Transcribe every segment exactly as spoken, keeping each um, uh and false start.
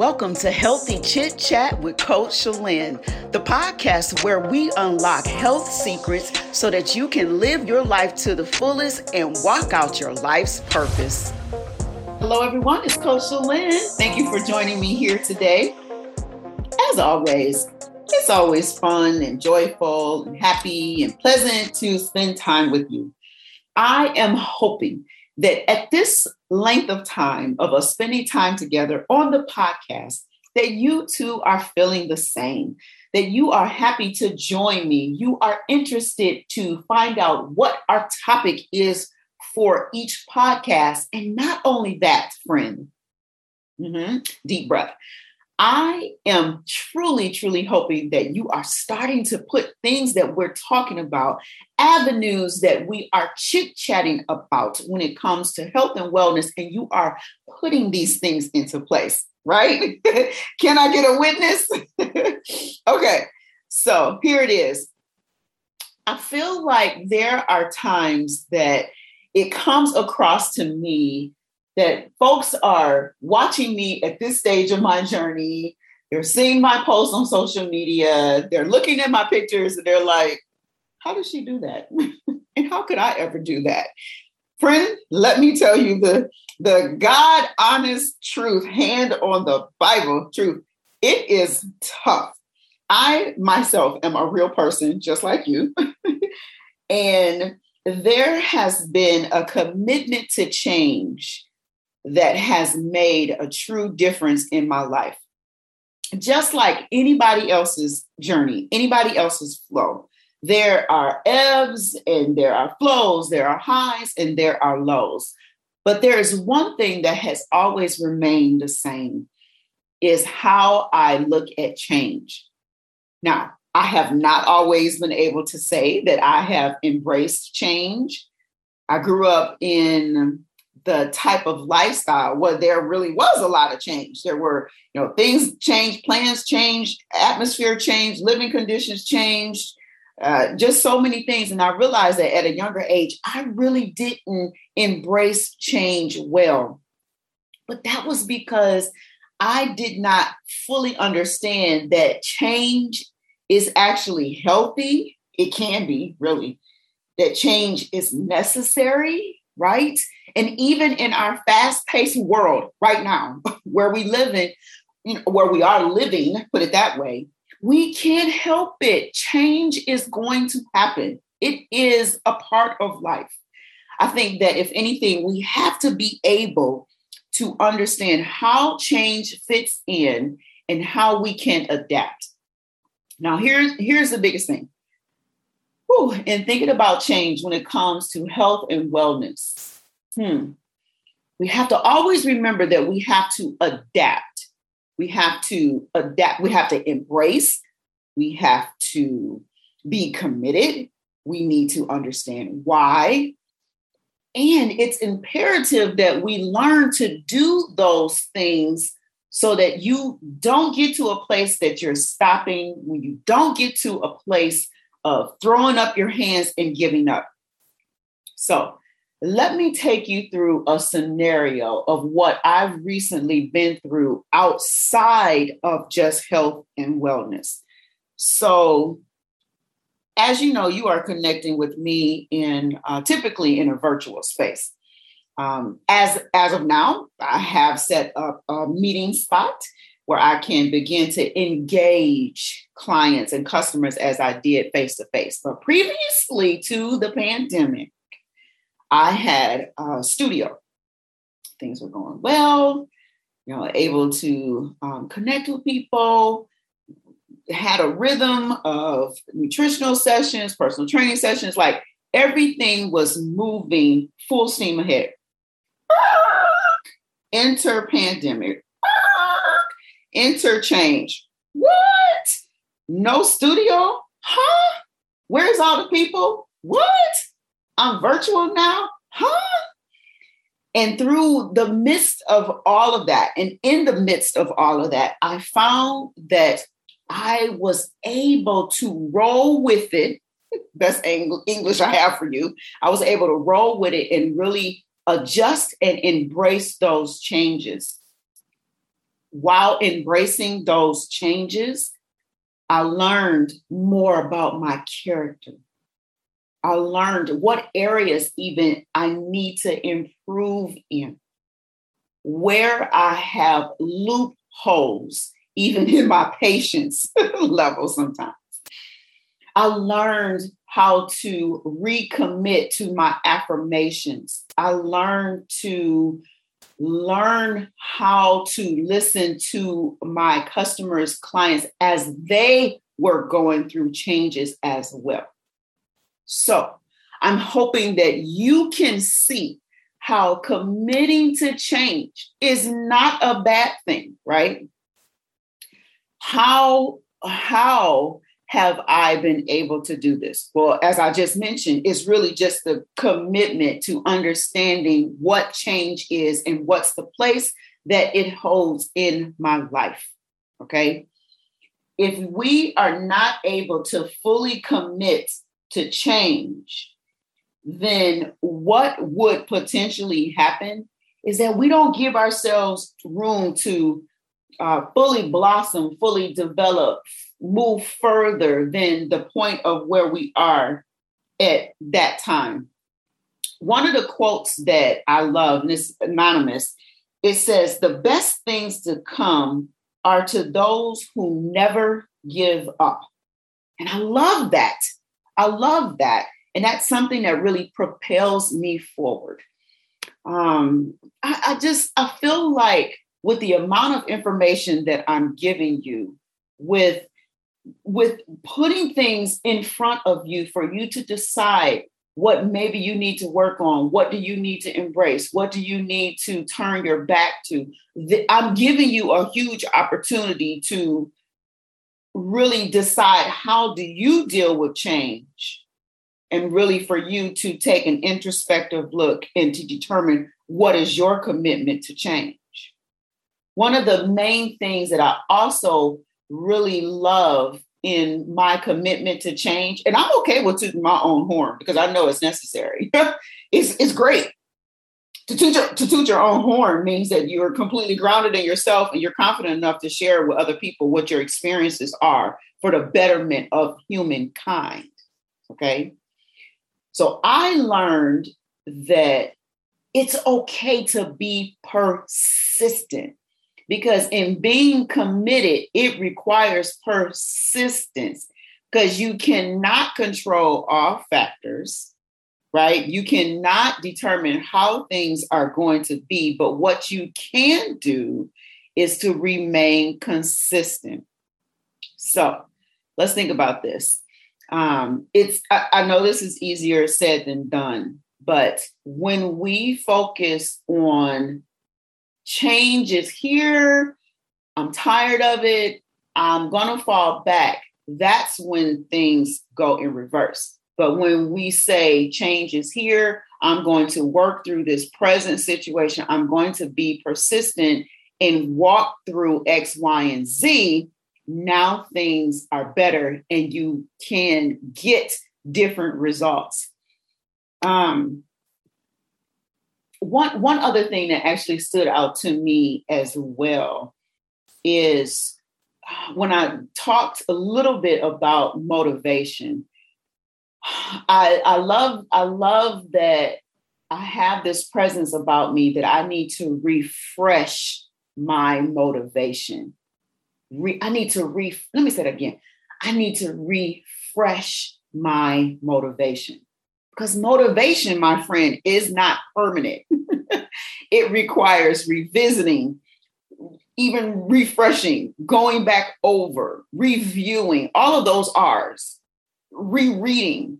Welcome to Healthy Chit Chat with Coach Chalene, the podcast where we unlock health secrets so that you can live your life to the fullest and walk out your life's purpose. Hello, everyone. It's Coach Chalene. Thank you for joining me here today. As always, it's always fun and joyful and happy and pleasant to spend time with you. I am hoping that at this length of time of us spending time together on the podcast, that you too are feeling the same, that you are happy to join me. You are interested to find out what our topic is for each podcast. And not only that, friend, mm-hmm, deep breath. I am truly, truly hoping that you are starting to put things that we're talking about, avenues that we are chit-chatting about when it comes to health and wellness, and you are putting these things into place, right? Can I get a witness? Okay, so here it is. I feel like there are times that it comes across to me that folks are watching me at this stage of my journey. They're seeing my posts on social media. They're looking at my pictures and they're like, how does she do that? And how could I ever do that? Friend, let me tell you the, the God honest truth, hand on the Bible truth. It is tough. I myself am a real person just like you. And there has been a commitment to change that has made a true difference in my life. Just like anybody else's journey, anybody else's flow, there are ebbs and there are flows, there are highs and there are lows. But there is one thing that has always remained the same, is how I look at change. Now, I have not always been able to say that I have embraced change. I grew up in the type of lifestyle where there really was a lot of change. There were, you know, things changed, plans changed, atmosphere changed, living conditions changed, uh, just so many things. And I realized that at a younger age, I really didn't embrace change well. But that was because I did not fully understand that change is actually healthy. It can be, really, that change is necessary. Right? And even in our fast-paced world right now, where we live in, you know, where we are living, put it that way, we can't help it. Change is going to happen. It is a part of life. I think that if anything, we have to be able to understand how change fits in and how we can adapt. Now, here's, here's the biggest thing. Ooh, and thinking about change when it comes to health and wellness, hmm. we have to always remember that we have to adapt. We have to adapt. We have to embrace. We have to be committed. We need to understand why. And it's imperative that we learn to do those things so that you don't get to a place that you're stopping, when you don't get to a place of throwing up your hands and giving up. So let me take you through a scenario of what I've recently been through outside of just health and wellness. So as you know, you are connecting with me in uh, typically in a virtual space. Um, as, as of now, I have set up a meeting spot where I can begin to engage clients and customers as I did face-to-face. But previously to the pandemic, I had a studio. Things were going well, you know, able to um, connect with people, had a rhythm of nutritional sessions, personal training sessions, like everything was moving full steam ahead. Enter pandemic. Interchange. What? No studio? Huh? Where's all the people? What? I'm virtual now? Huh? And through the midst of all of that, and in the midst of all of that, I found that I was able to roll with it. Best English I have for you. I was able to roll with it and really adjust and embrace those changes. while embracing those changes, I learned more about my character. I learned what areas even I need to improve in, where I have loopholes, even in my patience level sometimes. I learned how to recommit to my affirmations. I learned to learn how to listen to my customers, clients, as they were going through changes as well. So I'm hoping that you can see how committing to change is not a bad thing, right? How, how have I been able to do this? Well, as I just mentioned, it's really just the commitment to understanding what change is and what's the place that it holds in my life, okay? If we are not able to fully commit to change, then what would potentially happen is that we don't give ourselves room to uh, fully blossom, fully develop, move further than the point of where we are at that time. One of the quotes that I love, and it's anonymous, it says, "The best things to come are to those who never give up." And I love that. I love that. And that's something that really propels me forward. Um, I, I just, I feel like with the amount of information that I'm giving you, with, with putting things in front of you for you to decide what maybe you need to work on, what do you need to embrace, what do you need to turn your back to, the, I'm giving you a huge opportunity to really decide how do you deal with change, and really for you to take an introspective look and to determine what is your commitment to change. One of the main things that I also really love in my commitment to change, and I'm okay with tooting my own horn because I know it's necessary. it's, it's great. To toot, your, to toot your own horn means that you're completely grounded in yourself and you're confident enough to share with other people what your experiences are for the betterment of humankind. Okay. So I learned that it's okay to be persistent, because in being committed, it requires persistence, because you cannot control all factors, right? You cannot determine how things are going to be, but what you can do is to remain consistent. So let's think about this. Um, it's I, I know this is easier said than done, but when we focus on change is here, I'm tired of it, I'm going to fall back, that's when things go in reverse. But when we say change is here, I'm going to work through this present situation, I'm going to be persistent and walk through X, Y, and Z, now things are better and you can get different results. Um, One one other thing that actually stood out to me as well is when I talked a little bit about motivation. I, I love I love that I have this presence about me that I need to refresh my motivation. Re, I need to re. Let me say that again. I need to refresh my motivation. Because motivation, my friend, is not permanent. It requires revisiting, even refreshing, going back over, reviewing, all of those R's, rereading,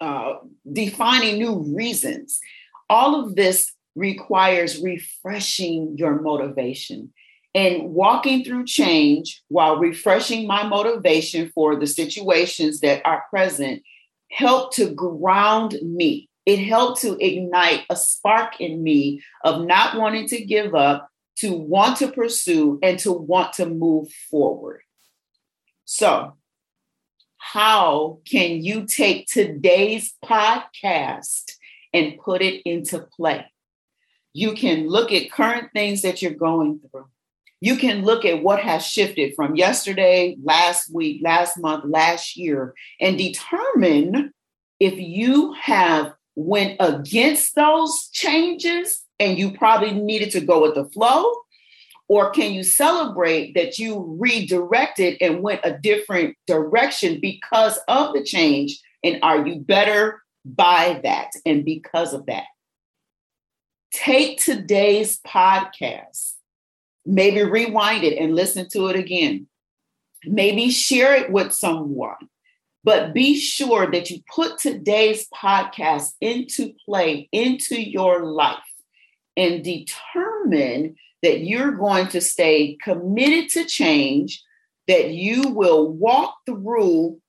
uh, defining new reasons. All of this requires refreshing your motivation and walking through change while refreshing my motivation for the situations that are present. Helped to ground me. It helped to ignite a spark in me of not wanting to give up, to want to pursue, and to want to move forward. So, how can you take today's podcast and put it into play? You can look at current things that you're going through. You can look at what has shifted from yesterday, last week, last month, last year, and determine if you have went against those changes and you probably needed to go with the flow, or can you celebrate that you redirected and went a different direction because of the change? And are you better by that and because of that? Take today's podcast, maybe rewind it and listen to it again. Maybe share it with someone, but be sure that you put today's podcast into play, into your life, and determine that you're going to stay committed to change, that you will walk through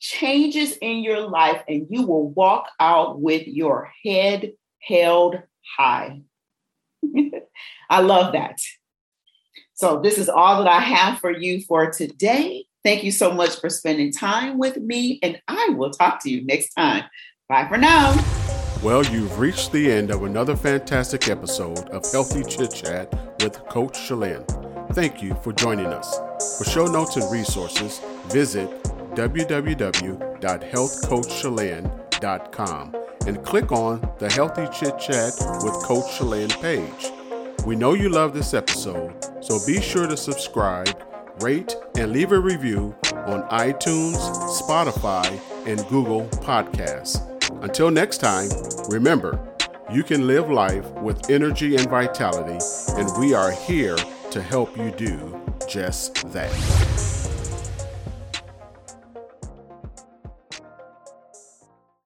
changes in your life, and you will walk out with your head held high. I love that. So this is all that I have for you for today. Thank you so much for spending time with me, and I will talk to you next time. Bye for now. Well, you've reached the end of another fantastic episode of Healthy Chit Chat with Coach Chalene. Thank you for joining us. For show notes and resources, visit w w w dot health coach chalene dot com and click on the Healthy Chit Chat with Coach Chalene page. We know you love this episode, so be sure to subscribe, rate, and leave a review on iTunes, Spotify, and Google Podcasts. Until next time, remember, you can live life with energy and vitality, and we are here to help you do just that.